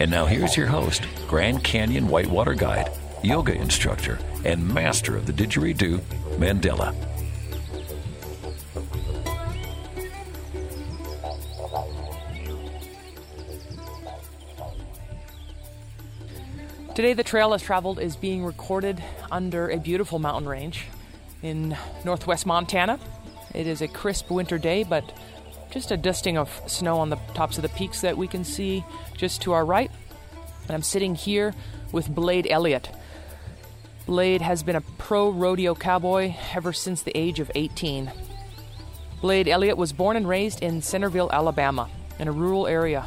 And now here's your host, Grand Canyon whitewater guide, yoga instructor, and master of the didgeridoo, Mandela. Today, the Trail Less Traveled is being recorded under a beautiful mountain range in northwest Montana. It is a crisp winter day, but just a dusting of snow on the tops of the peaks that we can see just to our right. And I'm sitting here with Blade Elliott. Blade has been a pro rodeo cowboy ever since the age of 18. Blade Elliott was born and raised in Centerville, Alabama, in a rural area.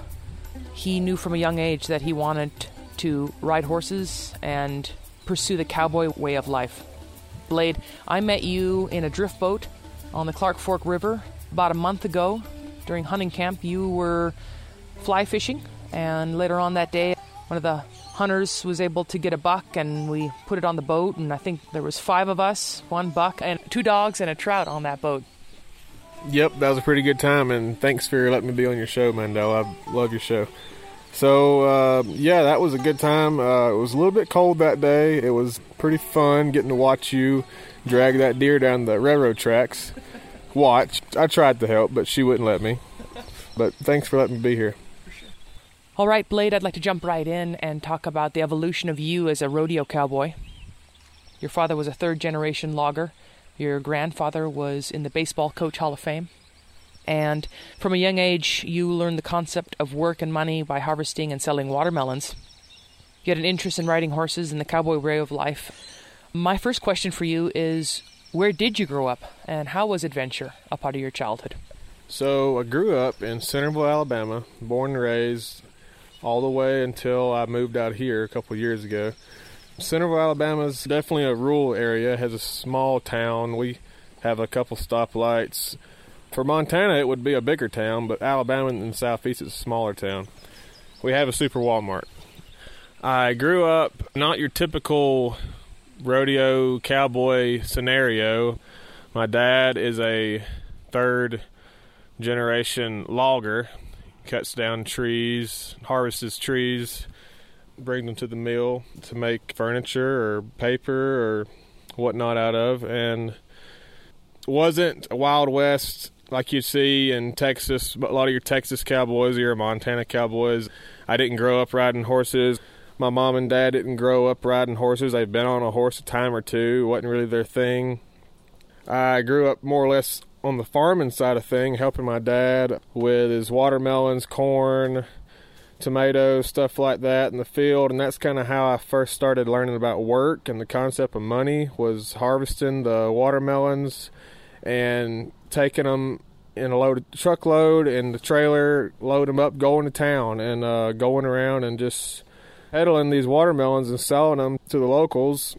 He knew from a young age that he wanted to ride horses and pursue the cowboy way of life. Blade, I met you in a drift boat on the Clark Fork River about a month ago during hunting camp. You were fly fishing, and later on that day, one of the hunters was able to get a buck, and we put it on the boat, and I think there was 5 of us, 1 buck, and 2 dogs and a trout on that boat. Yep, that was a pretty good time, and thanks for letting me be on your show, Mandela. I love your show. So, that was a good time. It was a little bit cold that day. It was pretty fun getting to watch you drag that deer down the railroad tracks. I tried to help, but she wouldn't let me. But thanks for letting me be here. All right, Blade, I'd like to jump right in and talk about the evolution of you as a rodeo cowboy. Your father was a third-generation logger. Your grandfather was in the Baseball Coach Hall of Fame. And from a young age, you learned the concept of work and money by harvesting and selling watermelons. You had an interest in riding horses and the cowboy way of life. My first question for you is, where did you grow up, and how was adventure a part of your childhood? So I grew up in Centerville, Alabama, born and raised, all the way until I moved out here a couple years ago. Centerville, Alabama is definitely a rural area, has a small town. We have a couple stoplights. For Montana, it would be a bigger town, but Alabama and the southeast, it's a smaller town. We have a super Walmart. I grew up not your typical rodeo cowboy scenario. My dad is a third-generation logger, cuts down trees, harvests trees, brings them to the mill to make furniture or paper or whatnot out of, and wasn't a Wild West like you see in Texas, but a lot of your Texas cowboys or your Montana cowboys. I didn't grow up riding horses. My mom and dad didn't grow up riding horses. They'd been on a horse a time or two. It wasn't really their thing. I grew up more or less on the farming side of thing, helping my dad with his watermelons, corn, tomatoes, stuff like that in the field. And that's kind of how I first started learning about work and the concept of money, was harvesting the watermelons and taking them in a truckload and the trailer, load them up, going to town, and going around and just peddling these watermelons and selling them to the locals.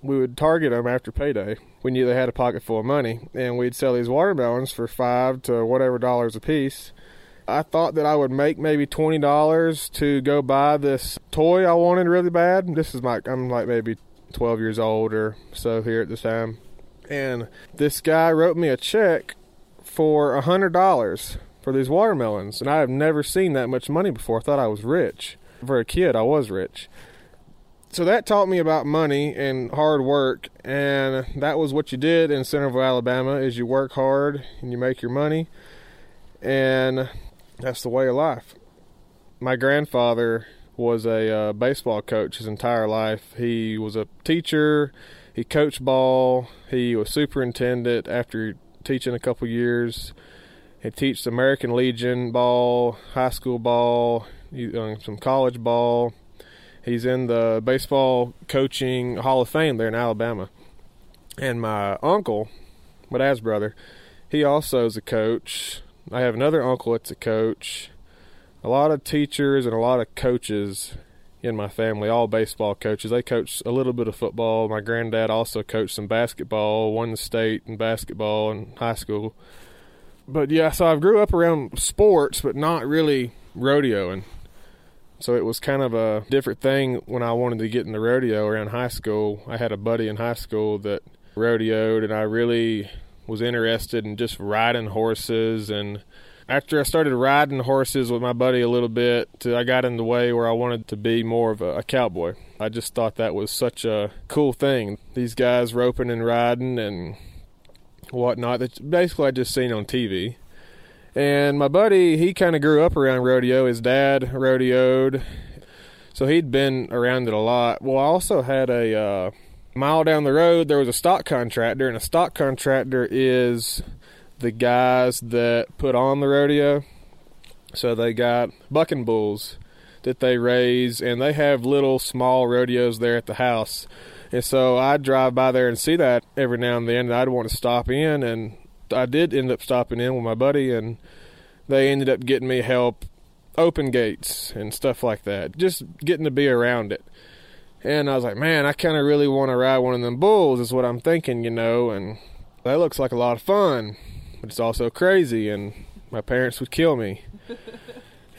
We would target them after payday. We knew they had a pocket full of money, and we'd sell these watermelons for $5 to whatever dollars a piece. I thought that I would make maybe $20 to go buy this toy I wanted really bad. I'm like maybe 12 years old or so here at this time. And this guy wrote me a check for $100 for these watermelons. And I have never seen that much money before. I thought I was rich. For a kid, I was rich. So that taught me about money and hard work. And that was what you did in Centerville, Alabama, is you work hard and you make your money. And that's the way of life. My grandfather was a baseball coach his entire life. He was a teacher. He coached ball. He was superintendent after teaching a couple years. He taught American Legion ball, high school ball, some college ball. He's in the Baseball Coaching Hall of Fame there in Alabama. And my uncle, my dad's brother, he also is a coach. I have another uncle that's a coach. A lot of teachers and a lot of coaches in my family, all baseball coaches. They coached a little bit of football. My granddad also coached some basketball, won the state in basketball in high school. But, yeah, so I grew up around sports but not really rodeoing. So it was kind of a different thing when I wanted to get in the rodeo around high school. I had a buddy in high school that rodeoed, and I really was interested in just riding horses. And after I started riding horses with my buddy a little bit, I got in the way where I wanted to be more of a cowboy. I just thought that was such a cool thing, these guys roping and riding and whatnot. That's basically I just seen on TV. And my buddy, he kind of grew up around rodeo. His dad rodeoed, so he'd been around it a lot. Well, I also had a mile down the road, there was a stock contractor, and a stock contractor is the guys that put on the rodeo. So they got bucking bulls that they raise, and they have little small rodeos there at the house. And so I'd drive by there and see that every now and then, and I'd want to stop in, and I did end up stopping in with my buddy, and they ended up getting me help open gates and stuff like that, just getting to be around it. And I was like, man, I kind of really want to ride one of them bulls is what I'm thinking, you know, and that looks like a lot of fun, but it's also crazy, and my parents would kill me.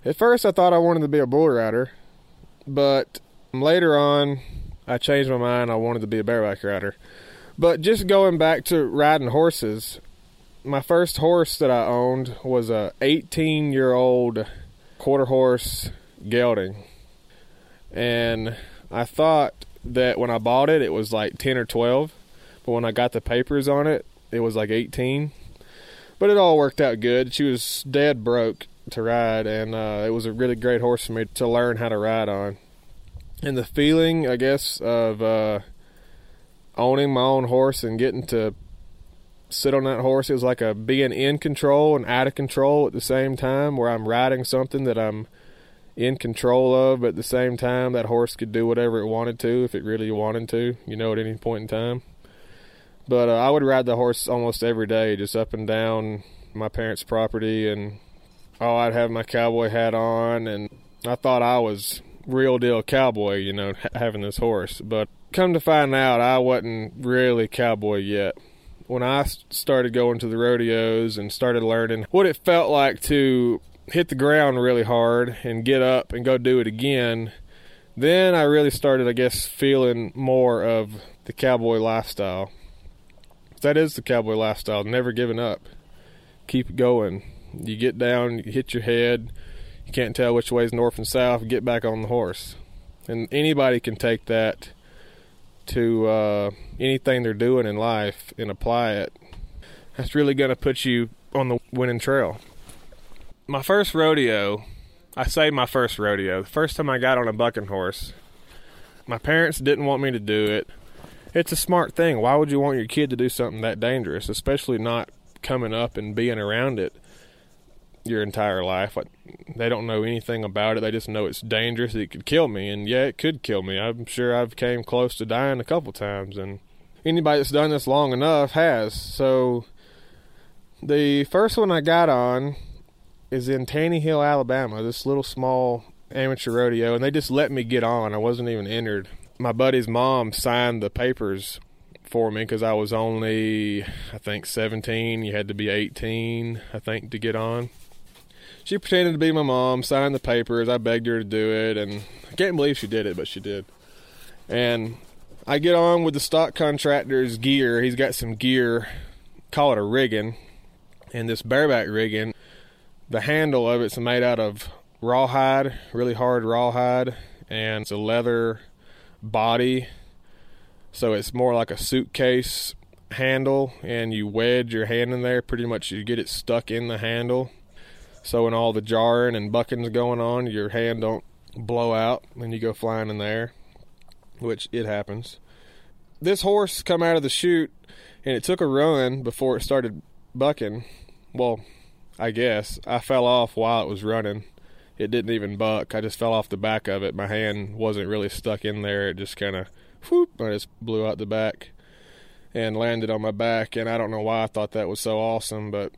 At first, I thought I wanted to be a bull rider, but later on, I changed my mind. I wanted to be a bareback rider. But just going back to riding horses, my first horse that I owned was a 18-year-old quarter horse gelding. And I thought that when I bought it, it was like 10 or 12. But when I got the papers on it, it was like 18. But it all worked out good. She was dead broke to ride, and it was a really great horse for me to learn how to ride on. And the feeling, I guess, of owning my own horse and getting to sit on that horse, it was like a being in control and out of control at the same time, where I'm riding something that I'm in control of, but at the same time that horse could do whatever it wanted to if it really wanted to, you know, at any point in time. But I would ride the horse almost every day, just up and down my parents' property, and I'd have my cowboy hat on, and I thought I was real deal cowboy, you know, having this horse. But come to find out, I wasn't really cowboy yet. When I started going to the rodeos and started learning what it felt like to hit the ground really hard and get up and go do it again, then I really started, I guess, feeling more of the cowboy lifestyle. That is the cowboy lifestyle, never giving up. Keep going. You get down, you hit your head, you can't tell which way is north and south, get back on the horse. And anybody can take that to anything they're doing in life and apply it. That's really going to put you on the winning trail. My first rodeo, I say my first rodeo, the first time I got on a bucking horse, my parents didn't want me to do it. It's a smart thing. Why would you want your kid to do something that dangerous, especially not coming up and being around it your entire life? Like, they don't know anything about it. They just know it's dangerous. It could kill me, and yeah, it could kill me. I'm sure I've came close to dying a couple times, and anybody that's done this long enough has. So the first one I got on is in Tannehill, Alabama, this little small amateur rodeo, and they just let me get on. I wasn't even entered. My buddy's mom signed the papers for me because I was only, I think, 17. You had to be 18, I think, to get on. She pretended to be my mom, signed the papers. I begged her to do it, and I can't believe she did it, but she did. And I get on with the stock contractor's gear. He's got some gear, call it a rigging, and this bareback rigging, the handle of it's made out of rawhide, really hard rawhide, and it's a leather body, so it's more like a suitcase handle, and you wedge your hand in there. Pretty much you get it stuck in the handle. So when all the jarring and bucking's going on, your hand don't blow out and you go flying in there, which it happens. This horse come out of the chute, and it took a run before it started bucking. Well, I guess I fell off while it was running. It didn't even buck. I just fell off the back of it. My hand wasn't really stuck in there. It just kind of, whoop, I just blew out the back and landed on my back. And I don't know why I thought that was so awesome, but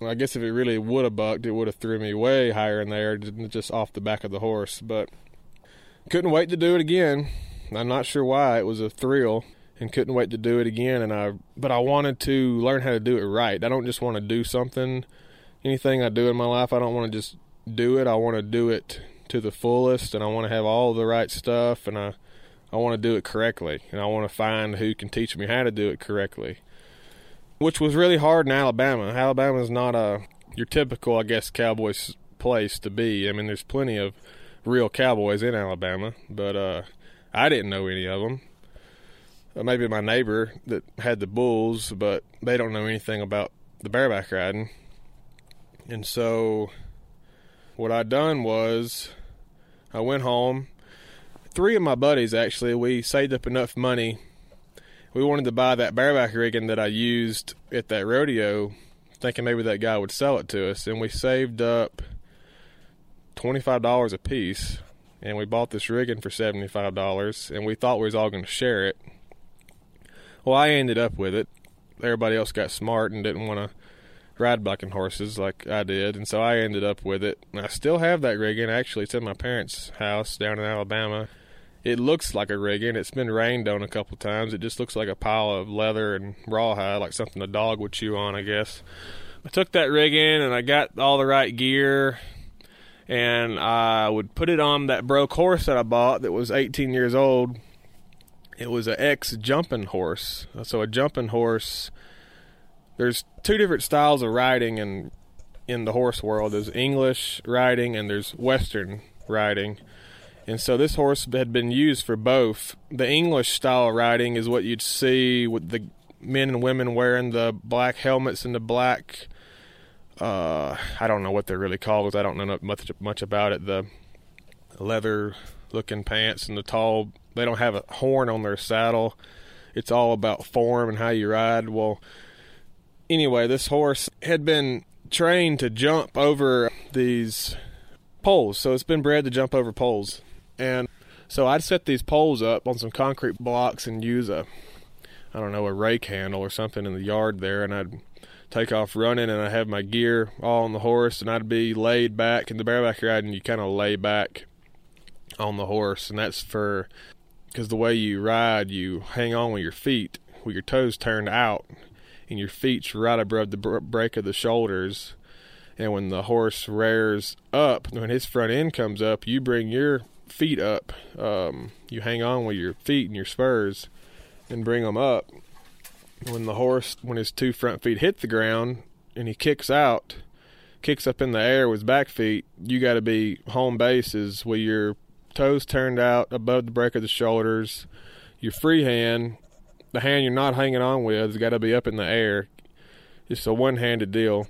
I guess if it really would have bucked, it would have threw me way higher in there, just off the back of the horse. But couldn't wait to do it again. I'm not sure why. It was a thrill and couldn't wait to do it again. But I wanted to learn how to do it right. I don't just want to do something. Anything I do in my life, I don't want to just do it. I want to do it to the fullest, and I want to have all the right stuff, and I want to do it correctly, and I want to find who can teach me how to do it correctly, which was really hard in Alabama. Alabama's not your typical, I guess, cowboy's place to be. I mean, there's plenty of real cowboys in Alabama, but I didn't know any of them. Maybe my neighbor that had the bulls, but they don't know anything about the bareback riding. And so what I done was I went home. Three of my buddies, actually, we saved up enough money. We wanted to buy that bareback rigging that I used at that rodeo, thinking maybe that guy would sell it to us. And we saved up $25 a piece, and we bought this rigging for $75, and we thought we was all going to share it. Well, I ended up with it. Everybody else got smart and didn't want to ride bucking horses like I did, and so I ended up with it. And I still have that rigging. Actually, it's in my parents' house down in Alabama. It looks like a rigging. It's been rained on a couple times. It just looks like a pile of leather and rawhide, like something a dog would chew on, I guess. I took that rigging, and I got all the right gear, and I would put it on that broke horse that I bought that was 18 years old. It was an ex-jumping horse. So a jumping horse, there's two different styles of riding in the horse world. There's English riding, and there's Western riding. And so this horse had been used for both. The English style of riding is what you'd see with the men and women wearing the black helmets and the black, I don't know what they're really called, because I don't know much about it, the leather-looking pants and the tall, they don't have a horn on their saddle. It's all about form and how you ride. Well, anyway, this horse had been trained to jump over these poles, so it's been bred to jump over poles. And so I'd set these poles up on some concrete blocks and use a rake handle or something in the yard there, and I'd take off running, and I'd have my gear all on the horse, and I'd be laid back. In the bareback riding, you kind of lay back on the horse, and that's because the way you ride, you hang on with your feet, with your toes turned out, and your feet's right above the break of the shoulders. And when the horse rears up, when his front end comes up, you bring your feet up. You hang on with your feet and your spurs and bring them up. When his two front feet hit the ground and he kicks up in the air with his back feet, you got to be home bases with your toes turned out above the break of the shoulders. Your free hand, the hand you're not hanging on with, has got to be up in the air. It's a one-handed deal.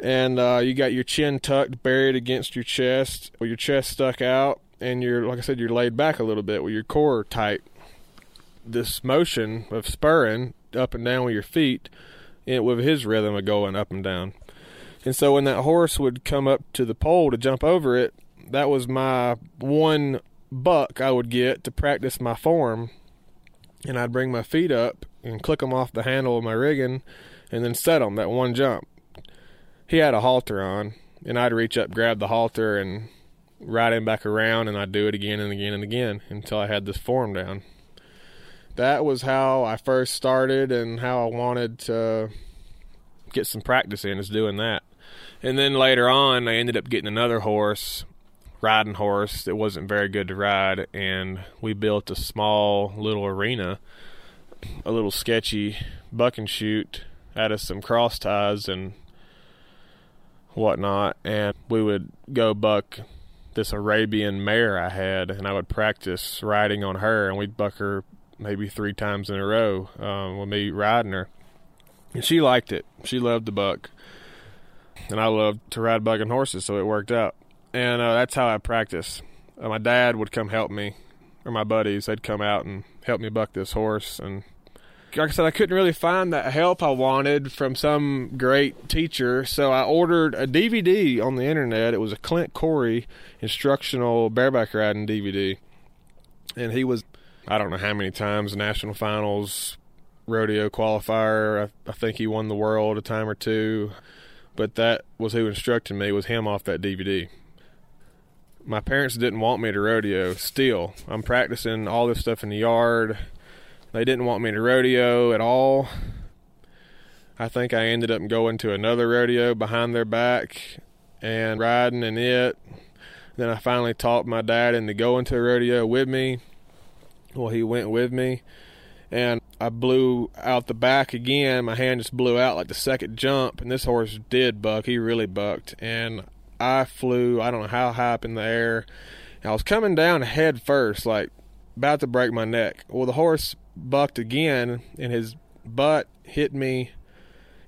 And you got your chin tucked, buried against your chest, with your chest stuck out, and you're laid back a little bit with your core tight. This motion of spurring up and down with your feet, and with his rhythm of going up and down. And so when that horse would come up to the pole to jump over it, that was my one buck I would get to practice my form. And I'd bring my feet up and click them off the handle of my rigging and then set them that one jump. He had a halter on, and I'd reach up, grab the halter, and ride him back around, and I'd do it again and again and again until I had this form down. That was how I first started and how I wanted to get some practice in, is doing that. And then later on, I ended up getting another horse, riding horse, that wasn't very good to ride, and we built a small little arena, a little sketchy buck and shoot out of some cross ties and whatnot, and we would go buck this Arabian mare I had, and I would practice riding on her, and we'd buck her maybe 3 times in a row with me riding her, and she liked it. She loved the buck, and I loved to ride bucking horses, so it worked out. And that's how I practiced. My dad would come help me, or my buddies, they'd come out and help me buck this horse. And like I said, I couldn't really find that help I wanted from some great teacher, so I ordered a DVD on the internet. It was a Clint Corey instructional bareback riding DVD. And he was, I don't know how many times, national finals, rodeo qualifier. I think he won the world a time or two. But that was who instructed me, was him off that DVD. my parents didn't want me to rodeo still. I'm practicing all this stuff in the yard. They didn't want me to rodeo at all. I think I ended up going to another rodeo behind their back and riding in it. Then I finally talked my dad into going to a rodeo with me. Well, he went with me, and I blew out the back again. My hand just blew out like the second jump, and this horse did buck. He really bucked, and I flew, I don't know how high up in the air. And I was coming down head first, like about to break my neck. Well, the horse bucked again, and his butt hit me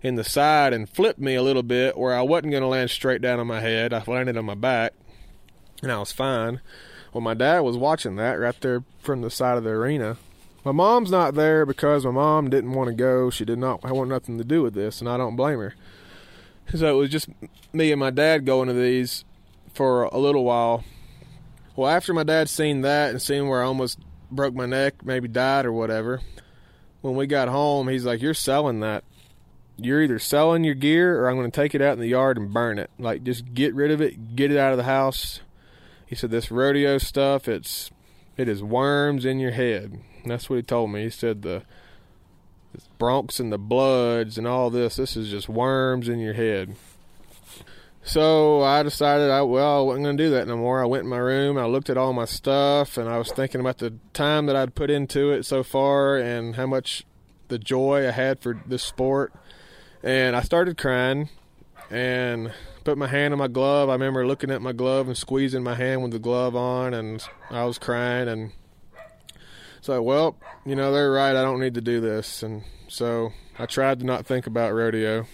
in the side and flipped me a little bit where I wasn't going to land straight down on my head. I landed on my back, and I was fine. Well, my dad was watching that right there from the side of the arena. My mom's not there because my mom didn't want to go. She did not want nothing to do with this, and I don't blame her. So it was just me and my dad going to these for a little while. Well, after my dad seen that and seen where I almost broke my neck, maybe died or whatever, when we got home, he's like, "You're selling that. You're either selling your gear or I'm going to take it out in the yard and burn it. Like, just get rid of it, get it out of the house." He said, "This rodeo stuff, it is worms in your head." And that's what he told me. He said, the Bronx and the Bloods and all this is just worms in your head. So I decided, I wasn't going to do that no more. I went in my room, I looked at all my stuff, and I was thinking about the time that I'd put into it so far and how much the joy I had for this sport. And I started crying and put my hand on my glove. I remember looking at my glove and squeezing my hand with the glove on, and I was crying. And so, well, you know, they're right. I don't need to do this. And so I tried to not think about rodeo.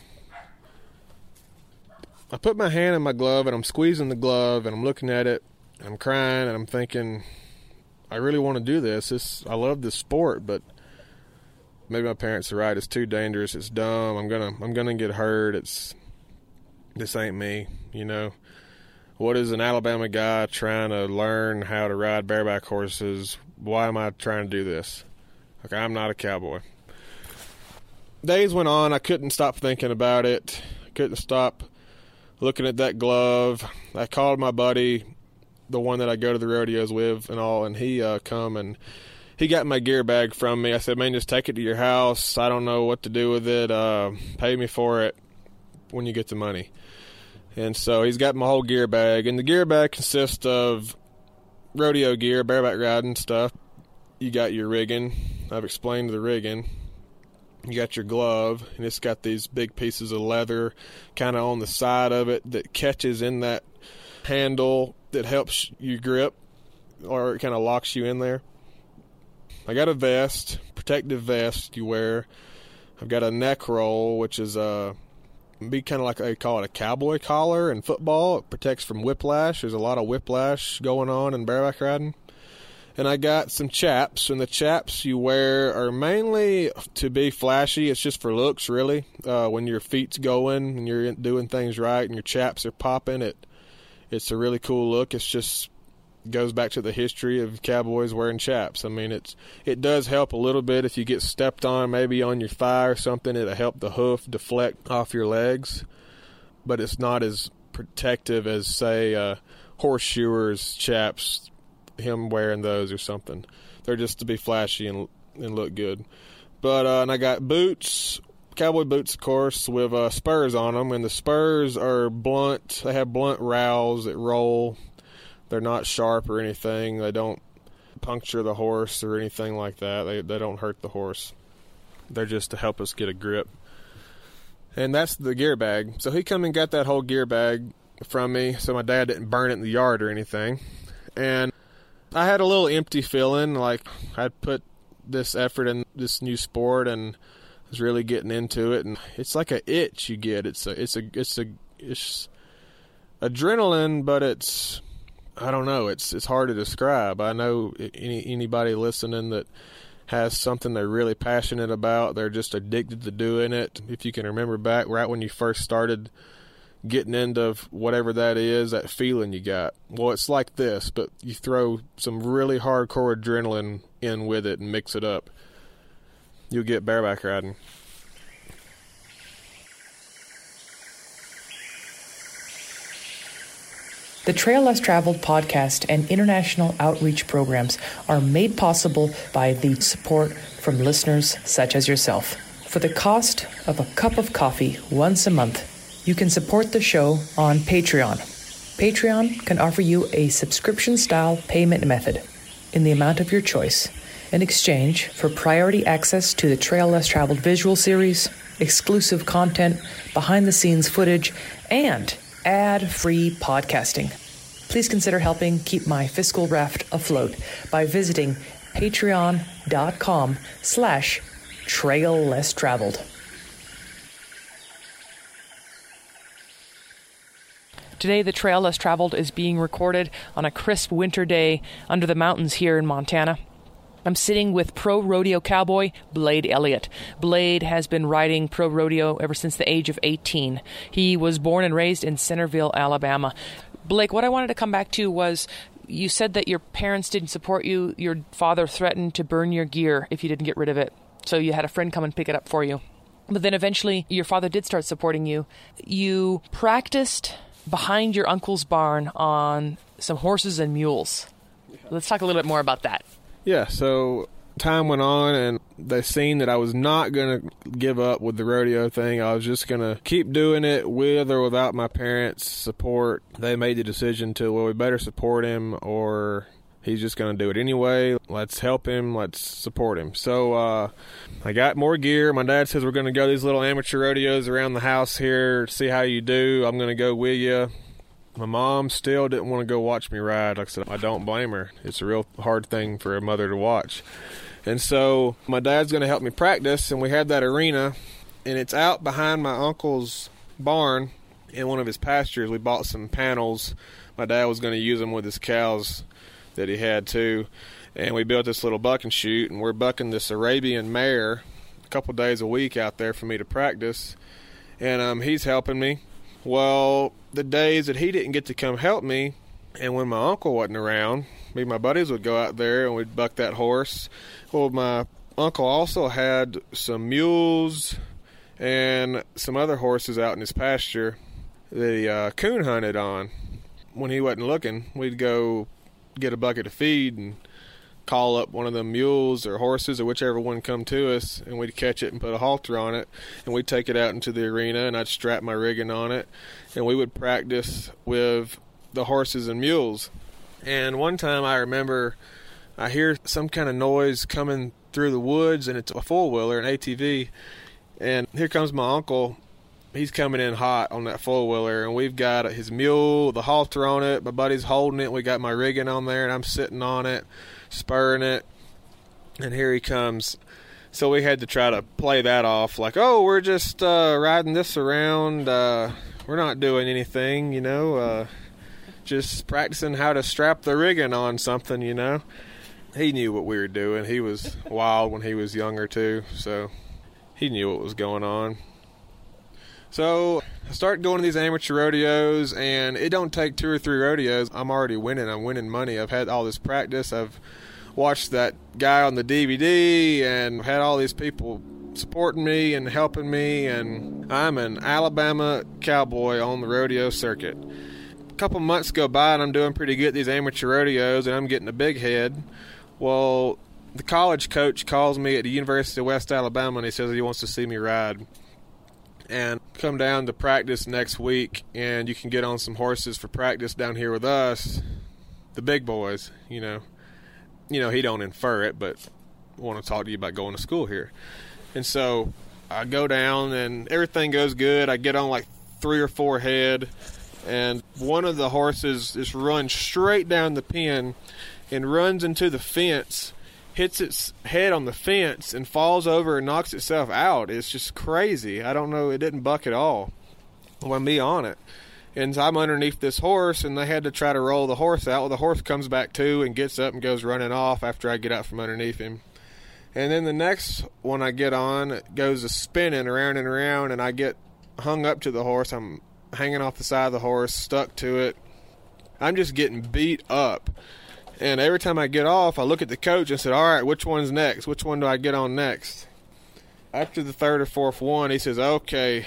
I put my hand in my glove, and I'm squeezing the glove, and I'm looking at it, and I'm crying, and I'm thinking, I really want to do this. I love this sport, but maybe my parents are right. It's too dangerous. It's dumb. I'm gonna get hurt. This ain't me, you know. What is an Alabama guy trying to learn how to ride bareback horses? Why am I trying to do this? Okay, I'm not a cowboy. Days went on. I couldn't stop thinking about it. I couldn't stop looking at that glove. I called my buddy, the one that I go to the rodeos with and all, and he come and he got my gear bag from me. I said, "Man, just take it to your house. I don't know what to do with it. Pay me for it when you get the money." And so he's got my whole gear bag. And the gear bag consists of rodeo gear, bareback riding stuff. You got your rigging. I've explained the rigging. You got your glove. And it's got these big pieces of leather kind of on the side of it that catches in that handle that helps you grip, or it kind of locks you in there. I got a vest, protective vest you wear. I've got a neck roll, which is be kind of like they call it a cowboy collar in football. It protects from whiplash. There's a lot of whiplash going on in bareback riding. And I got some chaps, and the chaps you wear are mainly to be flashy. It's just for looks, really. When your feet's going and you're doing things right and your chaps are popping, it's a really cool look. It's just goes back to the history of cowboys wearing chaps. I mean, it does help a little bit if you get stepped on, maybe on your thigh or something. It'll help the hoof deflect off your legs, but it's not as protective as, say, horseshoers chaps, him wearing those or something. They're just to be flashy and look good. But and I got boots, cowboy boots, of course, with spurs on them, and the spurs are blunt. They have blunt rowels that roll. They're not sharp or anything. They don't puncture the horse or anything like that. They don't hurt the horse. They're just to help us get a grip. And that's the gear bag. So he come and got that whole gear bag from me, so my dad didn't burn it in the yard or anything. And I had a little empty feeling, like I'd put this effort in this new sport and was really getting into it. And it's like an itch you get. It's adrenaline, but it's, I don't know. It's hard to describe. I know anybody listening that has something they're really passionate about, they're just addicted to doing it. If you can remember back right when you first started getting into whatever that is, that feeling you got. Well, it's like this, but you throw some really hardcore adrenaline in with it and mix it up. You'll get bareback riding. The Trail Less Traveled podcast and international outreach programs are made possible by the support from listeners such as yourself. For the cost of a cup of coffee once a month, you can support the show on Patreon. Patreon can offer you a subscription-style payment method in the amount of your choice in exchange for priority access to the Trail Less Traveled visual series, exclusive content, behind-the-scenes footage, and ad-free podcasting. Please consider helping keep my fiscal raft afloat by visiting patreon.com/traillesstraveled. Today, the Trail Less Traveled is being recorded on a crisp winter day under the mountains here in Montana. I'm sitting with pro rodeo cowboy Blade Elliott. Blade has been riding pro rodeo ever since the age of 18. He was born and raised in Centerville, Alabama. Blake, what I wanted to come back to was you said that your parents didn't support you. Your father threatened to burn your gear if you didn't get rid of it. So you had a friend come and pick it up for you. But then eventually your father did start supporting you. You practiced behind your uncle's barn on some horses and mules. Let's talk a little bit more about that. Yeah, so time went on and they seen that I was not going to give up with the rodeo thing. I was just going to keep doing it with or without my parents' support. They made the decision to, well, we better support him or he's just going to do it anyway. Let's help him. Let's support him. So I got more gear. My dad says we're going to go these little amateur rodeos around the house here, see how you do. I'm going to go with you. My mom still didn't want to go watch me ride. Like I said, I don't blame her. It's a real hard thing for a mother to watch. And so my dad's going to help me practice, and we had that arena, and it's out behind my uncle's barn in one of his pastures. We bought some panels. My dad was going to use them with his cows that he had, too. And we built this little bucking chute, and we're bucking this Arabian mare a couple days a week out there for me to practice. And he's helping me. Well, the days that he didn't get to come help me, and when my uncle wasn't around, me and my buddies would go out there and we'd buck that horse. Well, my uncle also had some mules and some other horses out in his pasture that he coon hunted on. When he wasn't looking, we'd go get a bucket of feed and call up one of the mules or horses or whichever one come to us, and we'd catch it and put a halter on it, and we'd take it out into the arena, and I'd strap my rigging on it, and we would practice with the horses and mules. And one time I remember I hear some kind of noise coming through the woods, and it's a four-wheeler, an ATV, and here comes my uncle. He's coming in hot on that four-wheeler, and we've got his mule, the halter on it, my buddy's holding it, we got my rigging on there, and I'm sitting on it, spurring it, and here he comes. So we had to try to play that off, like, oh, we're just riding this around, we're not doing anything, you know, just practicing how to strap the rigging on something, you know. He knew what we were doing. He was wild when he was younger, too, so he knew what was going on. So I start going to these amateur rodeos, and it don't take two or three rodeos. I'm already winning. I'm winning money. I've had all this practice. I've watched that guy on the DVD, and had all these people supporting me and helping me, and I'm an Alabama cowboy on the rodeo circuit. A couple months go by, and I'm doing pretty good at these amateur rodeos, and I'm getting a big head. Well, the college coach calls me at the University of West Alabama, and he says he wants to see me ride. And come down to practice next week, and you can get on some horses for practice down here with us, the big boys, you know. You know, he don't infer it, but I want to talk to you about going to school here. And so I go down, and everything goes good. I get on like three or four head, and one of the horses just runs straight down the pen and runs into the fence, hits its head on the fence, and falls over and knocks itself out. It's just crazy. I don't know. It didn't buck at all when me on it. And I'm underneath this horse, and they had to try to roll the horse out. Well, the horse comes back too and gets up and goes running off after I get out from underneath him. And then the next one I get on, it goes a spinning around and around, and I get hung up to the horse. I'm hanging off the side of the horse, stuck to it. I'm just getting beat up. And every time I get off, I look at the coach and said, all right, which one's next? Which one do I get on next? After the third or fourth one, he says, okay,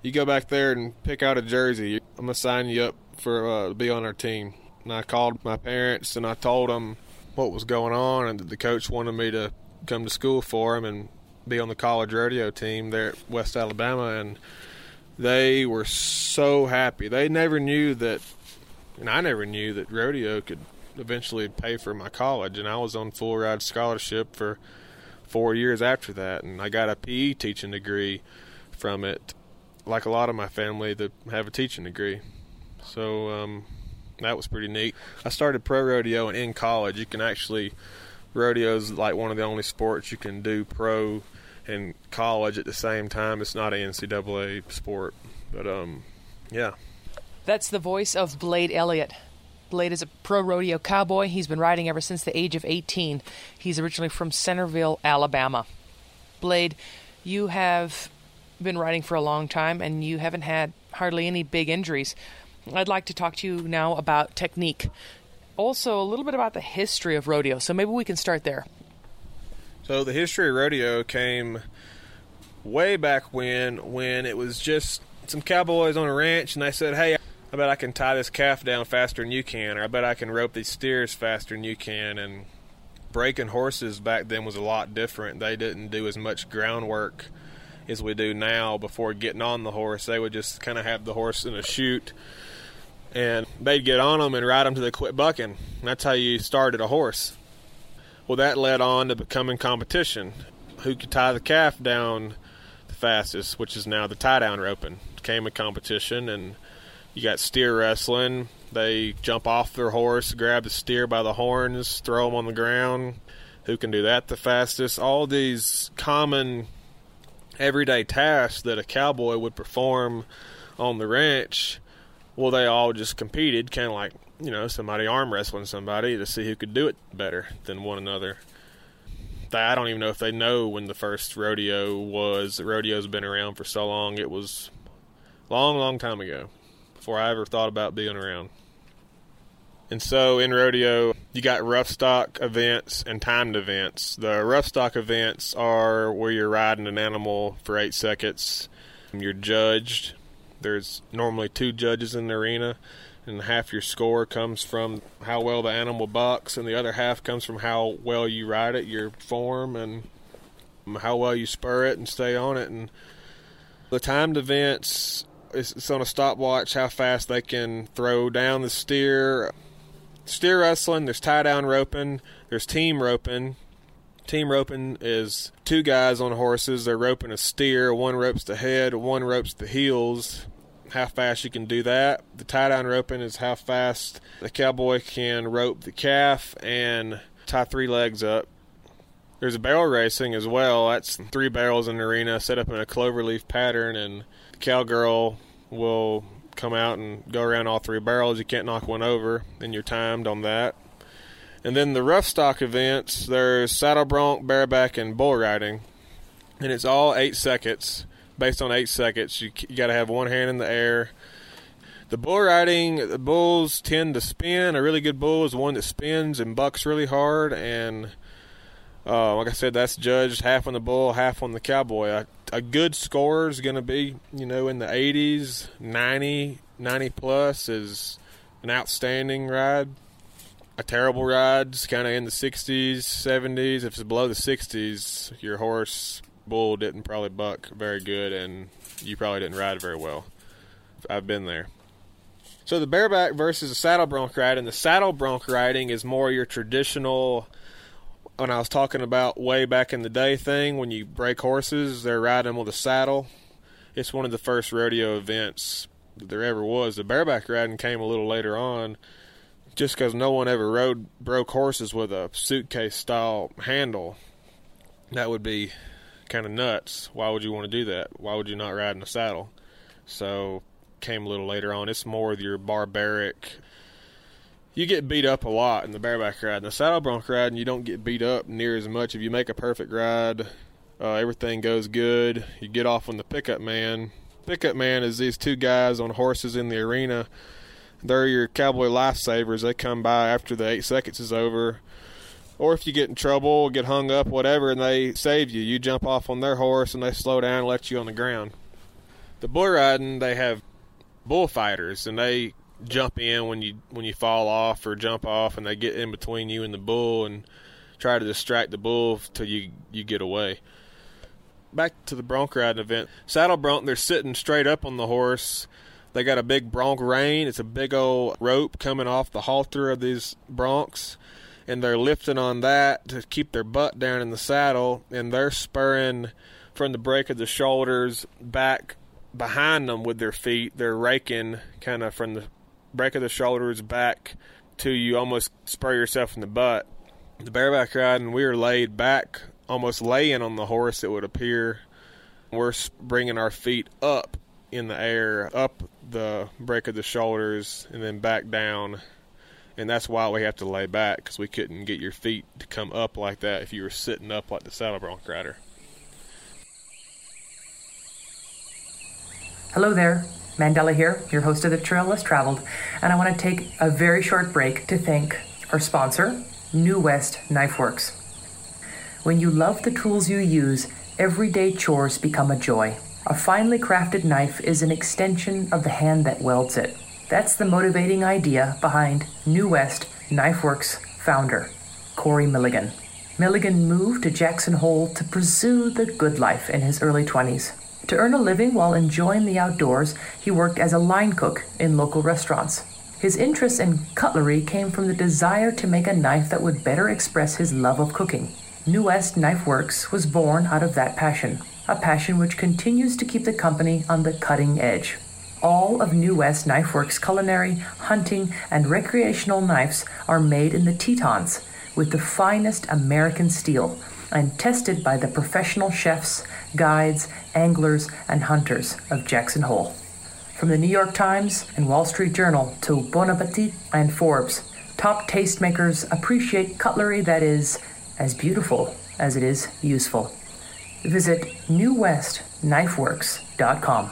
you go back there and pick out a jersey. I'm going to sign you up to be on our team. And I called my parents and I told them what was going on and that the coach wanted me to come to school for him and be on the college rodeo team there at West Alabama. And they were so happy. They never knew that, and I never knew that rodeo could eventually pay for my college. And I was on full ride scholarship for 4 years after that. And I got a PE teaching degree from it, like a lot of my family that have a teaching degree. So that was pretty neat. I started pro rodeo, and in college you can actually, rodeo is like one of the only sports you can do pro and college at the same time. It's not an NCAA sport, but yeah. That's the voice of Blade Elliott. Blade is a pro rodeo cowboy. He's been riding ever since the age of 18. He's originally from Centerville, Alabama. Blade, you have been riding for a long time, and you haven't had hardly any big injuries. I'd like to talk to you now about technique. Also, a little bit about the history of rodeo, so maybe we can start there. So the history of rodeo came way back when it was just some cowboys on a ranch, and they said, hey, I bet I can tie this calf down faster than you can, or I bet I can rope these steers faster than you can. And breaking horses back then was a lot different. They didn't do as much groundwork as we do now before getting on the horse. They would just kind of have the horse in a chute, and they'd get on them and ride them to the quit bucking. That's how you started a horse. Well, that led on to becoming competition. Who could tie the calf down the fastest, which is now the tie-down roping, became a competition. And you got steer wrestling. They jump off their horse, grab the steer by the horns, throw them on the ground. Who can do that the fastest? All these common everyday tasks that a cowboy would perform on the ranch, well, they all just competed, kind of like, you know, somebody arm wrestling somebody to see who could do it better than one another. I don't even know if they know when the first rodeo was. Rodeo's been around for so long. It was a long, long time ago before I ever thought about being around. And so in rodeo, you got rough stock events and timed events. The rough stock events are where you're riding an animal for 8 seconds. You're judged. There's normally 2 judges in the arena, and half your score comes from how well the animal bucks, and the other half comes from how well you ride it, your form, and how well you spur it and stay on it. And the timed events, it's on a stopwatch, how fast they can throw down the steer. Steer wrestling, there's tie-down roping, there's team roping. Team roping is 2 guys on horses. They're roping a steer. One ropes the head, one ropes the heels. How fast you can do that. The tie-down roping is how fast the cowboy can rope the calf and tie 3 legs up. There's barrel racing as well. That's 3 barrels in the arena set up in a cloverleaf pattern, and the cowgirl will come out and go around all 3 barrels. You can't knock one over, and you're timed on that. And then the rough stock events, there's saddle bronc, bareback, and bull riding. And it's all 8 seconds. Based on 8 seconds, you got to have one hand in the air. The bull riding, the bulls tend to spin. A really good bull is one that spins and bucks really hard. And like I said, that's judged half on the bull, half on the cowboy. A good score is going to be, you know, in the 80s, 90 plus is an outstanding ride. A terrible ride's kind of in the 60s, 70s. If it's below the 60s, your horse, bull, didn't probably buck very good, and you probably didn't ride very well. I've been there. So the bareback versus the saddle bronc riding. The saddle bronc riding is more your traditional, when I was talking about way back in the day thing, when you break horses, they're riding with a saddle. It's one of the first rodeo events that there ever was. The bareback riding came a little later on, just because no one ever broke horses with a suitcase-style handle. That would be kind of nuts. Why would you want to do that? Why would you not ride in a saddle? So came a little later on. It's more of your barbaric. You get beat up a lot in the bareback ride. In the saddle bronc riding, you don't get beat up near as much. If you make a perfect ride, everything goes good. You get off on the pickup man. Pickup man is these 2 guys on horses in the arena. They're your cowboy lifesavers. They come by after the 8 seconds is over. Or if you get in trouble, get hung up, whatever, and they save you, you jump off on their horse and they slow down and let you on the ground. The bull riding, they have bullfighters, and they jump in when you fall off or jump off, and they get in between you and the bull and try to distract the bull till you get away. Back to the bronc riding event. Saddle bronc, they're sitting straight up on the horse. They got a big bronc rein. It's a big old rope coming off the halter of these broncs, and they're lifting on that to keep their butt down in the saddle, and they're spurring from the break of the shoulders back behind them with their feet. They're raking kind of from the break of the shoulders back to you almost spur yourself in the butt. The bareback riding, we were laid back, almost laying on the horse, it would appear. We're bringing our feet up in the air, up the break of the shoulders, and then back down. And that's why we have to lay back, because we couldn't get your feet to come up like that if you were sitting up like the saddle bronc rider. Hello there, Mandela here, your host of the Trail Less Traveled, and I want to take a very short break to thank our sponsor, New West Knifeworks. When you love the tools you use, everyday chores become a joy. A finely crafted knife is an extension of the hand that welds it. That's the motivating idea behind New West Knifeworks founder, Corey Milligan. Milligan moved to Jackson Hole to pursue the good life in his early 20s. To earn a living while enjoying the outdoors, he worked as a line cook in local restaurants. His interest in cutlery came from the desire to make a knife that would better express his love of cooking. New West Knifeworks was born out of that passion, a passion which continues to keep the company on the cutting edge. All of New West Knifeworks' culinary, hunting, and recreational knives are made in the Tetons with the finest American steel and tested by the professional chefs, guides, anglers, and hunters of Jackson Hole. From the New York Times and Wall Street Journal to Bon Appetit and Forbes, top tastemakers appreciate cutlery that is as beautiful as it is useful. Visit newwestknifeworks.com.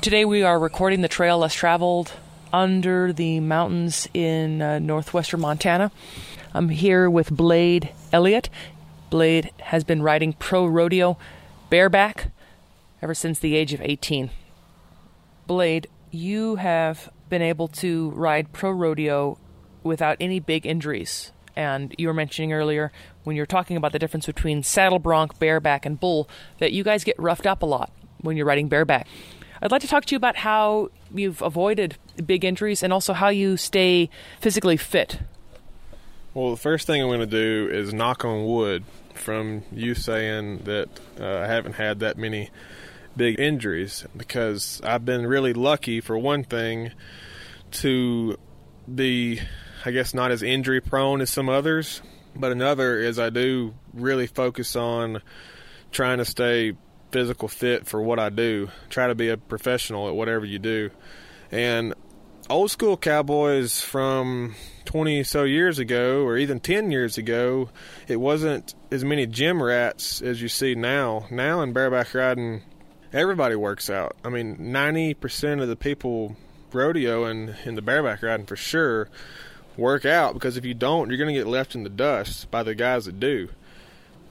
Today we are recording the Trail Less Traveled under the mountains in northwestern Montana. I'm here with Blade Elliott. Blade has been riding pro rodeo bareback ever since the age of 18. Blade, you have been able to ride pro rodeo without any big injuries. And you were mentioning earlier, when you were talking about the difference between saddle bronc, bareback, and bull, that you guys get roughed up a lot when you're riding bareback. I'd like to talk to you about how you've avoided big injuries and also how you stay physically fit. Well, the first thing I'm going to do is knock on wood from you saying that I haven't had that many big injuries, because I've been really lucky, for one thing, to be, I guess, not as injury prone as some others. But another is I do really focus on trying to stay physical fit for what I do. Try to be a professional at whatever you do. And old school cowboys from 20 so years ago, or even 10 years ago, it wasn't as many gym rats as you see now. Now in bareback riding, everybody works out. I mean, 90% of the people rodeo and in the bareback riding for sure work out, because if you don't, you're going to get left in the dust by the guys that do.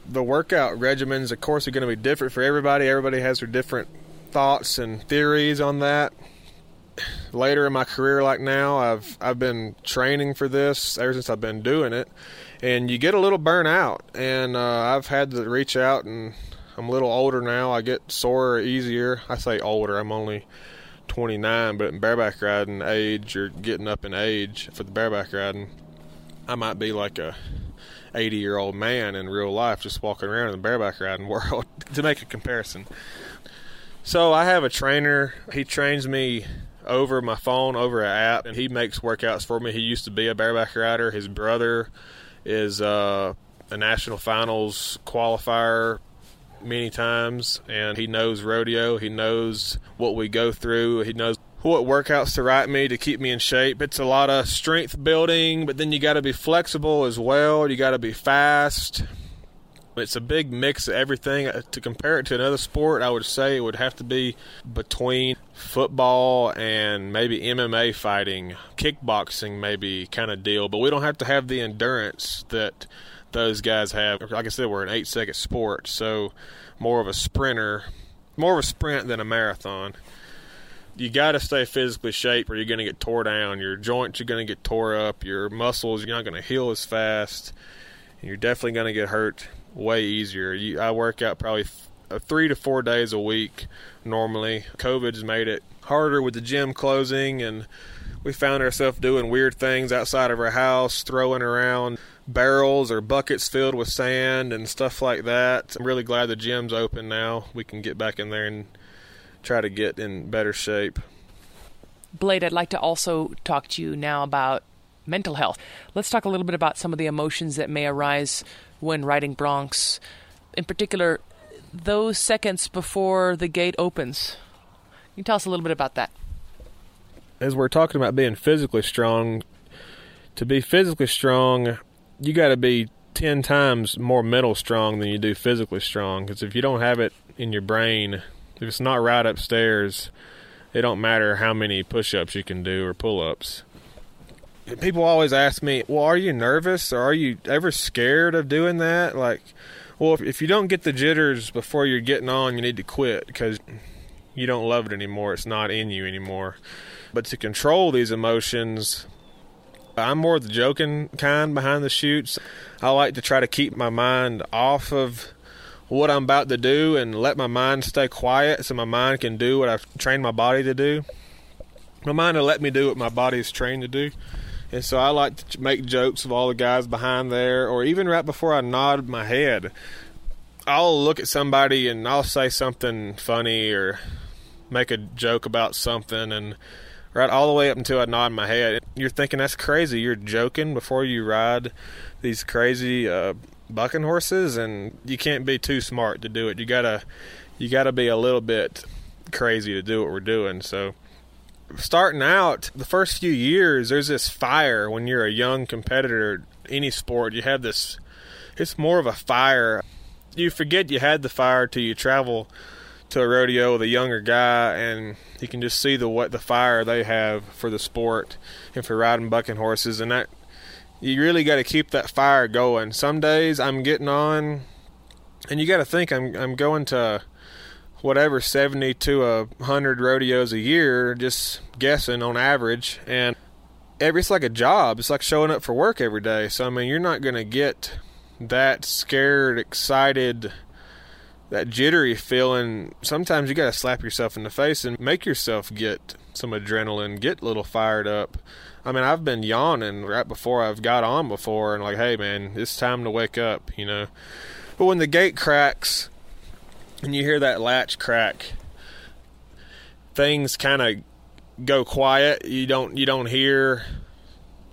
The workout regimens, of course, are going to be different for everybody. Everybody has their different thoughts and theories on that. Later in my career, like now, I've been training for this ever since I've been doing it. And you get a little burnt out. And I've had to reach out, and I'm a little older now. I get sore easier. I say older. I'm only 29, but in bareback riding age, you're getting up in age for the bareback riding. I might be like a 80-year-old man in real life just walking around in the bareback riding world to make a comparison. So I have a trainer. He trains me over my phone, over an app, and he makes workouts for me. He used to be a bareback rider. His brother is a national finals qualifier many times, and he knows rodeo. He knows what we go through. He knows what workouts to write me to keep me in shape. It's a lot of strength building, but then you got to be flexible as well. You got to be fast. It's a big mix of everything. To compare it to another sport, I would say it would have to be between football and maybe MMA fighting, kickboxing maybe kind of deal. But we don't have to have the endurance that those guys have. Like I said, we're an 8-second sport, so more of a sprinter more of a sprint than a marathon. You got to stay physically shaped or you're going to get tore down. Your joints are going to get tore up. Your muscles, you're not going to heal as fast. And you're definitely going to get hurt way easier. I work out probably 3 to 4 days a week normally. COVID's made it harder with the gym closing, and we found ourselves doing weird things outside of our house, throwing around barrels or buckets filled with sand and stuff like that. I'm really glad the gym's open now. We can get back in there and try to get in better shape. Blade, I'd like to also talk to you now about mental health. Let's talk a little bit about some of the emotions that may arise when riding broncs, in particular, those seconds before the gate opens. Can you tell us a little bit about that? As we're talking about being physically strong, to be physically strong, you got to be 10 times more mental strong than you do physically strong, because if you don't have it in your brain, if it's not right upstairs, it don't matter how many push-ups you can do or pull-ups. People always ask me, well, are you nervous or are you ever scared of doing that? Like, well, if you don't get the jitters before you're getting on, you need to quit because you don't love it anymore. It's not in you anymore. But to control these emotions, I'm more the joking kind behind the shoots. I like to try to keep my mind off of what I'm about to do and let my mind stay quiet so my mind can do what I've trained my body to do. My mind will let me do what my body's trained to do. And so I like to make jokes of all the guys behind there, or even right before I nod my head, I'll look at somebody and I'll say something funny or make a joke about something, and right all the way up until I nod my head. You're thinking, that's crazy. You're joking before you ride these crazy bucking horses, and you can't be too smart to do it. You gotta be a little bit crazy to do what we're doing. So starting out, the first few years, there's this fire when you're a young competitor, any sport, you have this, it's more of a fire. You forget you had the fire till you travel to a rodeo with a younger guy, and you can just see the fire they have for the sport and for riding bucking horses, and that you really got to keep that fire going. Some days I'm getting on, and you got to think I'm going to whatever 70 to 100 rodeos a year, just guessing on average, and it's like a job. It's like showing up for work every day. So I mean, you're not going to get that scared, excited, that jittery feeling. Sometimes you got to slap yourself in the face and make yourself get some adrenaline, get a little fired up. I mean, I've been yawning right before I've got on before, and like, hey man, it's time to wake up, you know. But when the gate cracks and you hear that latch crack, things kind of go quiet. You don't hear.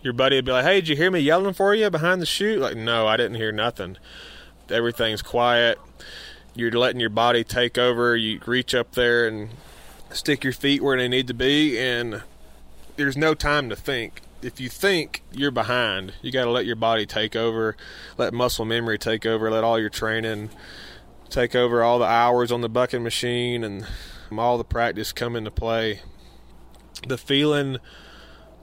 Your buddy would be like, hey, did you hear me yelling for you behind the chute? Like, no, I didn't hear nothing. Everything's quiet. You're letting your body take over. You reach up there and stick your feet where they need to be, and there's no time to think. If you think, you're behind. You got to let your body take over, let muscle memory take over, let all your training take over, all the hours on the bucking machine and all the practice come into play. The feeling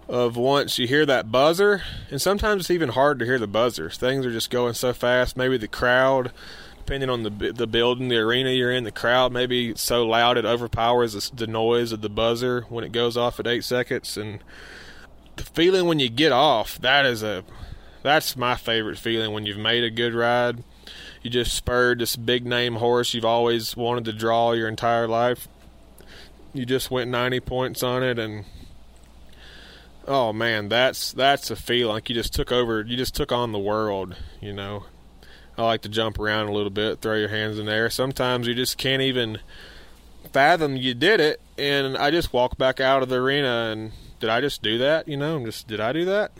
of once you hear that buzzer, and sometimes it's even hard to hear the buzzer. Things are just going so fast. Maybe the crowd, depending on the building, the arena you're in, the crowd may be so loud it overpowers the noise of the buzzer when it goes off at 8 seconds. And the feeling when you get off, that's my favorite feeling, when you've made a good ride. You just spurred this big name horse you've always wanted to draw your entire life. You just went 90 points on it, and oh man, that's a feeling like you just took on the world, you know. I like to jump around a little bit, throw your hands in the air. Sometimes you just can't even fathom you did it, and I just walk back out of the arena and did I just do that? You know, did I do that?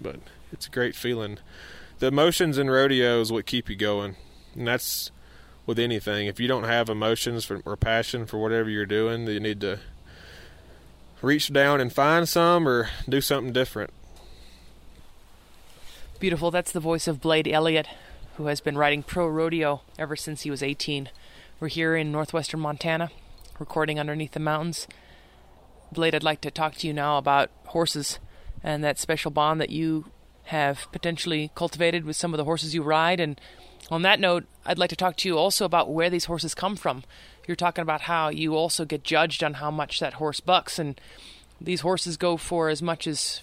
But it's a great feeling. The emotions in rodeo is what keep you going, and that's with anything. If you don't have emotions or passion for whatever you're doing, you need to reach down and find some or do something different. Beautiful. That's the voice of Blade Elliott, who has been riding pro rodeo ever since he was 18. We're here in northwestern Montana, recording underneath the mountains. Blade, I'd like to talk to you now about horses and that special bond that you have potentially cultivated with some of the horses you ride, and On that note, I'd like to talk to you also about where these horses come from. You're talking about how you also get judged on how much that horse bucks, and these horses go for as much as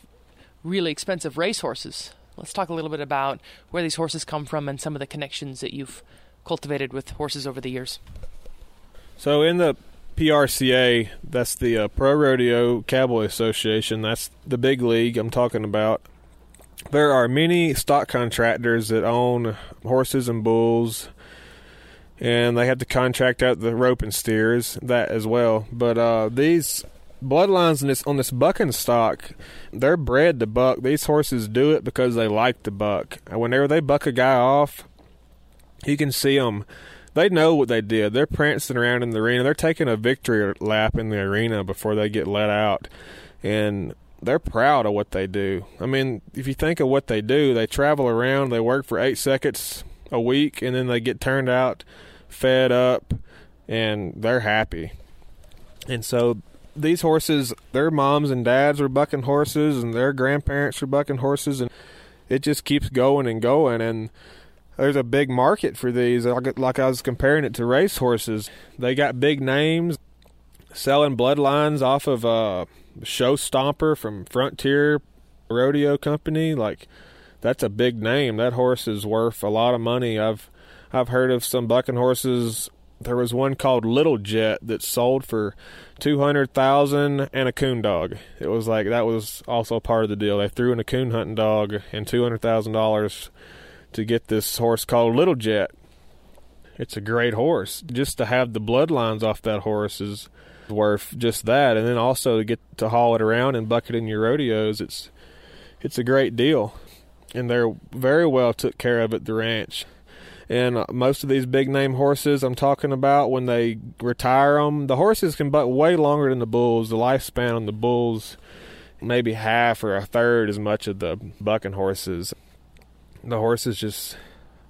really expensive race horses. Let's talk a little bit about where these horses come from and some of the connections that you've cultivated with horses over the years. So in the PRCA, that's the Pro Rodeo Cowboy Association, that's the big league I'm talking about. There are many stock contractors that own horses and bulls, and they have to contract out the rope and steers, that as well. But these bloodlines on this bucking stock, they're bred to buck. These horses do it because they like to buck. Whenever they buck a guy off, you can see them. They know what they did. They're prancing around in the arena. They're taking a victory lap in the arena before they get let out. And they're proud of what they do. I mean, if you think of what they do, they travel around, they work for 8 seconds a week, and then they get turned out, fed up, and they're happy. And so these horses, their moms and dads were bucking horses, and their grandparents were bucking horses, and it just keeps going and going. And there's a big market for these. Like I was comparing it to race horses. They got big names selling bloodlines off of Show Stomper from Frontier Rodeo Company. Like, that's a big name. That horse is worth a lot of money. I've heard of some bucking horses. There was one called Little Jet that sold for $200,000 and a coon dog. It was like, that was also part of the deal. They threw in a coon hunting dog and $200,000 to get this horse called Little Jet. It's a great horse. Just to have the bloodlines off that horse is worth just that, and then also to get to haul it around and buck it in your rodeos. It's a great deal, and they're very well took care of at the ranch. And most of these big name horses I'm talking about, when they retire them, the horses can buck way longer than the bulls. The lifespan on the bulls, maybe half or a third as much of the bucking horses. The horses, just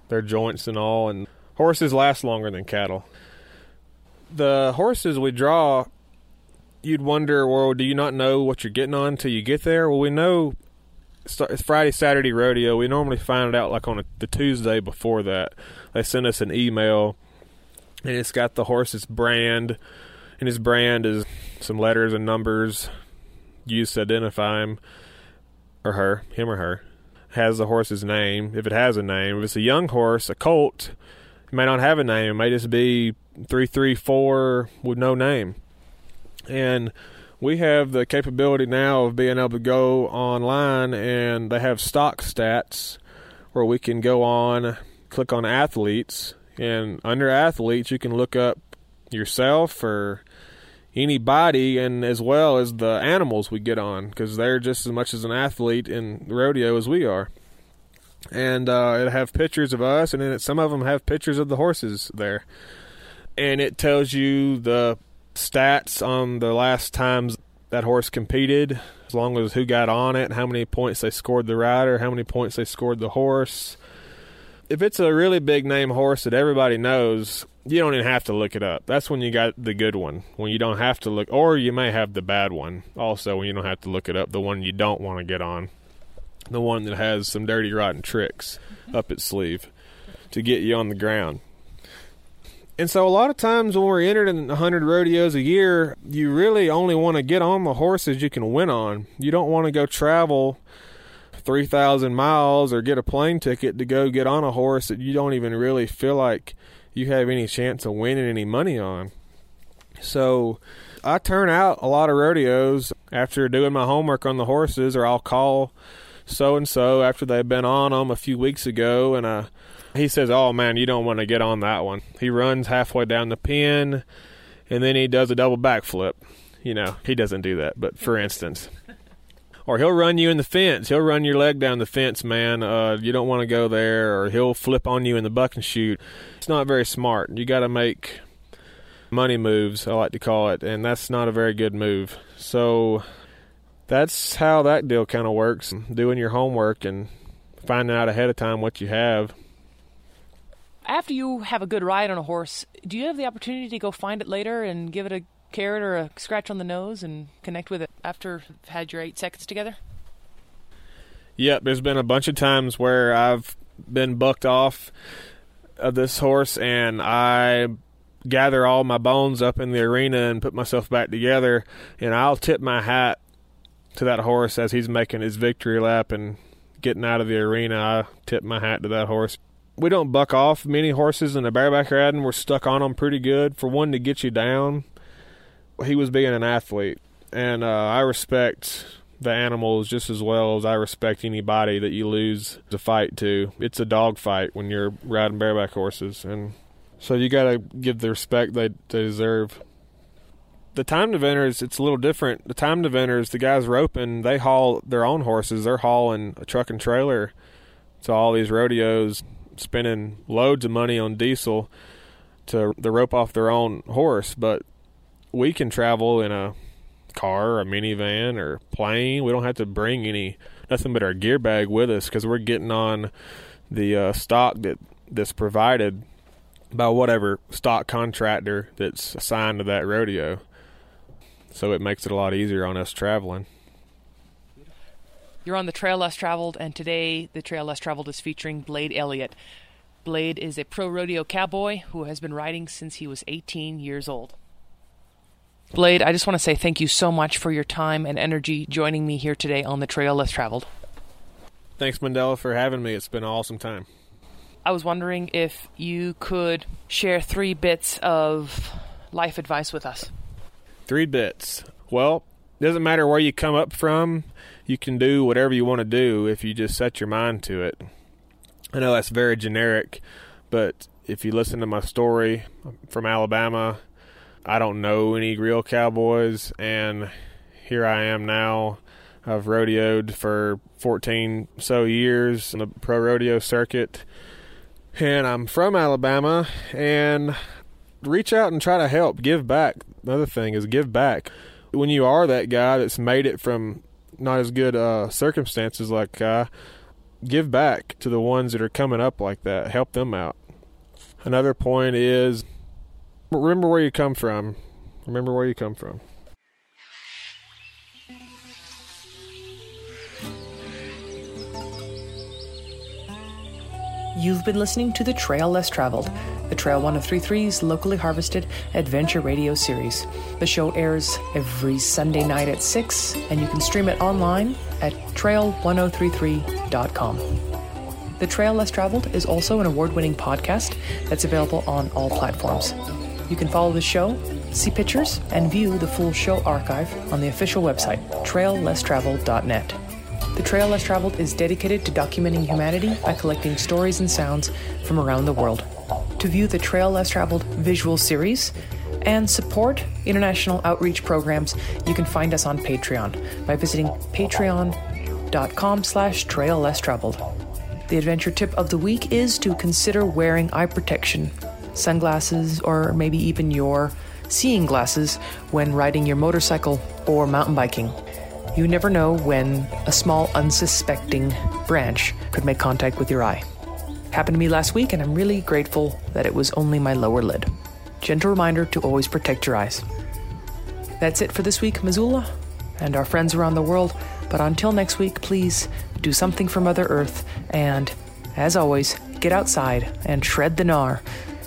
their joints and all, and horses last longer than cattle. The horses we draw, you'd wonder, well, do you not know what you're getting on till you get there? Well, we know it's Friday, Saturday rodeo. We normally find it out like on the Tuesday before that. They send us an email, and it's got the horse's brand, and his brand is some letters and numbers used to identify him or her, him or her. Has the horse's name, if it has a name. If it's a young horse, a colt, it may not have a name. It may just be 334 with no name. And we have the capability now of being able to go online, and they have stock stats where we can go on, click on athletes, and under athletes you can look up yourself or anybody, and as well as the animals we get on, because they're just as much as an athlete in rodeo as we are. And it'll have pictures of us, and then some of them have pictures of the horses there. And it tells you the stats on the last times that horse competed, as long as who got on it, how many points they scored the rider, how many points they scored the horse. If it's a really big name horse that everybody knows, you don't even have to look it up. That's when you got the good one, when you don't have to look. Or you may have the bad one also, when you don't have to look it up, the one you don't want to get on, the one that has some dirty, rotten tricks up its sleeve to get you on the ground. And so a lot of times when we're entered in 100 rodeos a year, you really only want to get on the horses you can win on. You don't want to go travel 3,000 miles or get a plane ticket to go get on a horse that you don't even really feel like you have any chance of winning any money on. So I turn out a lot of rodeos after doing my homework on the horses, or I'll call so-and-so after they've been on them a few weeks ago, and he says, oh man, you don't want to get on that one. He runs halfway down the pen, and then he does a double backflip. You know, he doesn't do that, but for instance. Or he'll run you in the fence. He'll run your leg down the fence, man. You don't want to go there. Or he'll flip on you in the buck and shoot. It's not very smart. You got to make money moves, I like to call it, and that's not a very good move. So that's how that deal kind of works, doing your homework and finding out ahead of time what you have. After you have a good ride on a horse, do you have the opportunity to go find it later and give it a carrot or a scratch on the nose and connect with it after you've had your 8 seconds together? Yep, there's been a bunch of times where I've been bucked off of this horse, and I gather all my bones up in the arena and put myself back together, and I'll tip my hat to that horse as he's making his victory lap and getting out of the arena. I tip my hat to that horse. We don't buck off many horses in the bareback riding. We're stuck on them pretty good. For one to get you down, he was being an athlete, and I respect the animals just as well as I respect anybody that you lose the fight to. It's a dog fight when you're riding bareback horses, and so you got to give the respect they deserve. The timed eventers, it's a little different. The timed eventers, the guys roping, they haul their own horses. They're hauling a truck and trailer to all these rodeos, spending loads of money on diesel to the rope off their own horse. But we can travel in a car or a minivan or plane. We don't have to bring nothing but our gear bag with us, because we're getting on the stock that's provided by whatever stock contractor that's assigned to that rodeo. So it makes it a lot easier on us traveling. You're on the Trail Less Traveled, and today the Trail Less Traveled is featuring Blade Elliott. Blade is a pro rodeo cowboy who has been riding since he was 18 years old. Blade, I just want to say thank you so much for your time and energy joining me here today on the Trail Less Traveled. Thanks, Mandela, for having me. It's been an awesome time. I was wondering if you could share 3 bits of life advice with us. 3 bits. Well, it doesn't matter where you come up from. You can do whatever you want to do if you just set your mind to it. I know that's very generic, but if you listen to my story from Alabama, I don't know any real cowboys, and here I am now. I've rodeoed for 14 so years in the pro rodeo circuit, and I'm from Alabama, and reach out and try to help. Give back. Another thing is give back. When you are that guy that's made it from not as good circumstances like guy, give back to the ones that are coming up like that. Help them out. Another point is remember where you come from. Remember where you come from. You've been listening to The Trail Less Traveled, the Trail 1033's locally harvested adventure radio series. The show airs every Sunday night at 6, and you can stream it online at trail1033.com. The Trail Less Traveled is also an award-winning podcast that's available on all platforms. You can follow the show, see pictures, and view the full show archive on the official website, traillesstraveled.net. The Trail Less Traveled is dedicated to documenting humanity by collecting stories and sounds from around the world. To view the Trail Less Traveled visual series and support international outreach programs, you can find us on Patreon by visiting patreon.com/traillesstraveled. The adventure tip of the week is to consider wearing eye protection, sunglasses, or maybe even your seeing glasses when riding your motorcycle or mountain biking. You never know when a small, unsuspecting branch could make contact with your eye. Happened to me last week, and I'm really grateful that it was only my lower lid. Gentle reminder to always protect your eyes. That's it for this week, Missoula, and our friends around the world. But until next week, please do something for Mother Earth. And as always, get outside and shred the gnar,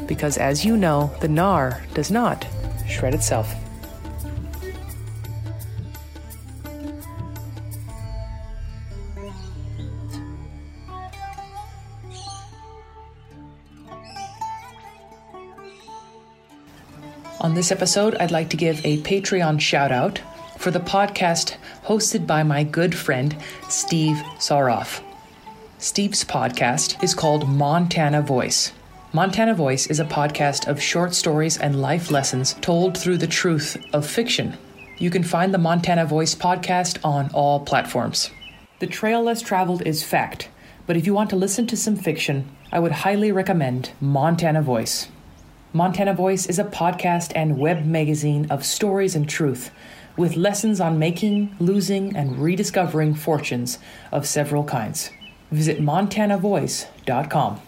because as you know, the gnar does not shred itself. On this episode, I'd like to give a Patreon shout-out for the podcast hosted by my good friend, Steve Saroff. Steve's podcast is called Montana Voice. Montana Voice is a podcast of short stories and life lessons told through the truth of fiction. You can find the Montana Voice podcast on all platforms. The Trail Less Traveled is fact, but if you want to listen to some fiction, I would highly recommend Montana Voice. Montana Voice is a podcast and web magazine of stories and truth, with lessons on making, losing, and rediscovering fortunes of several kinds. Visit MontanaVoice.com.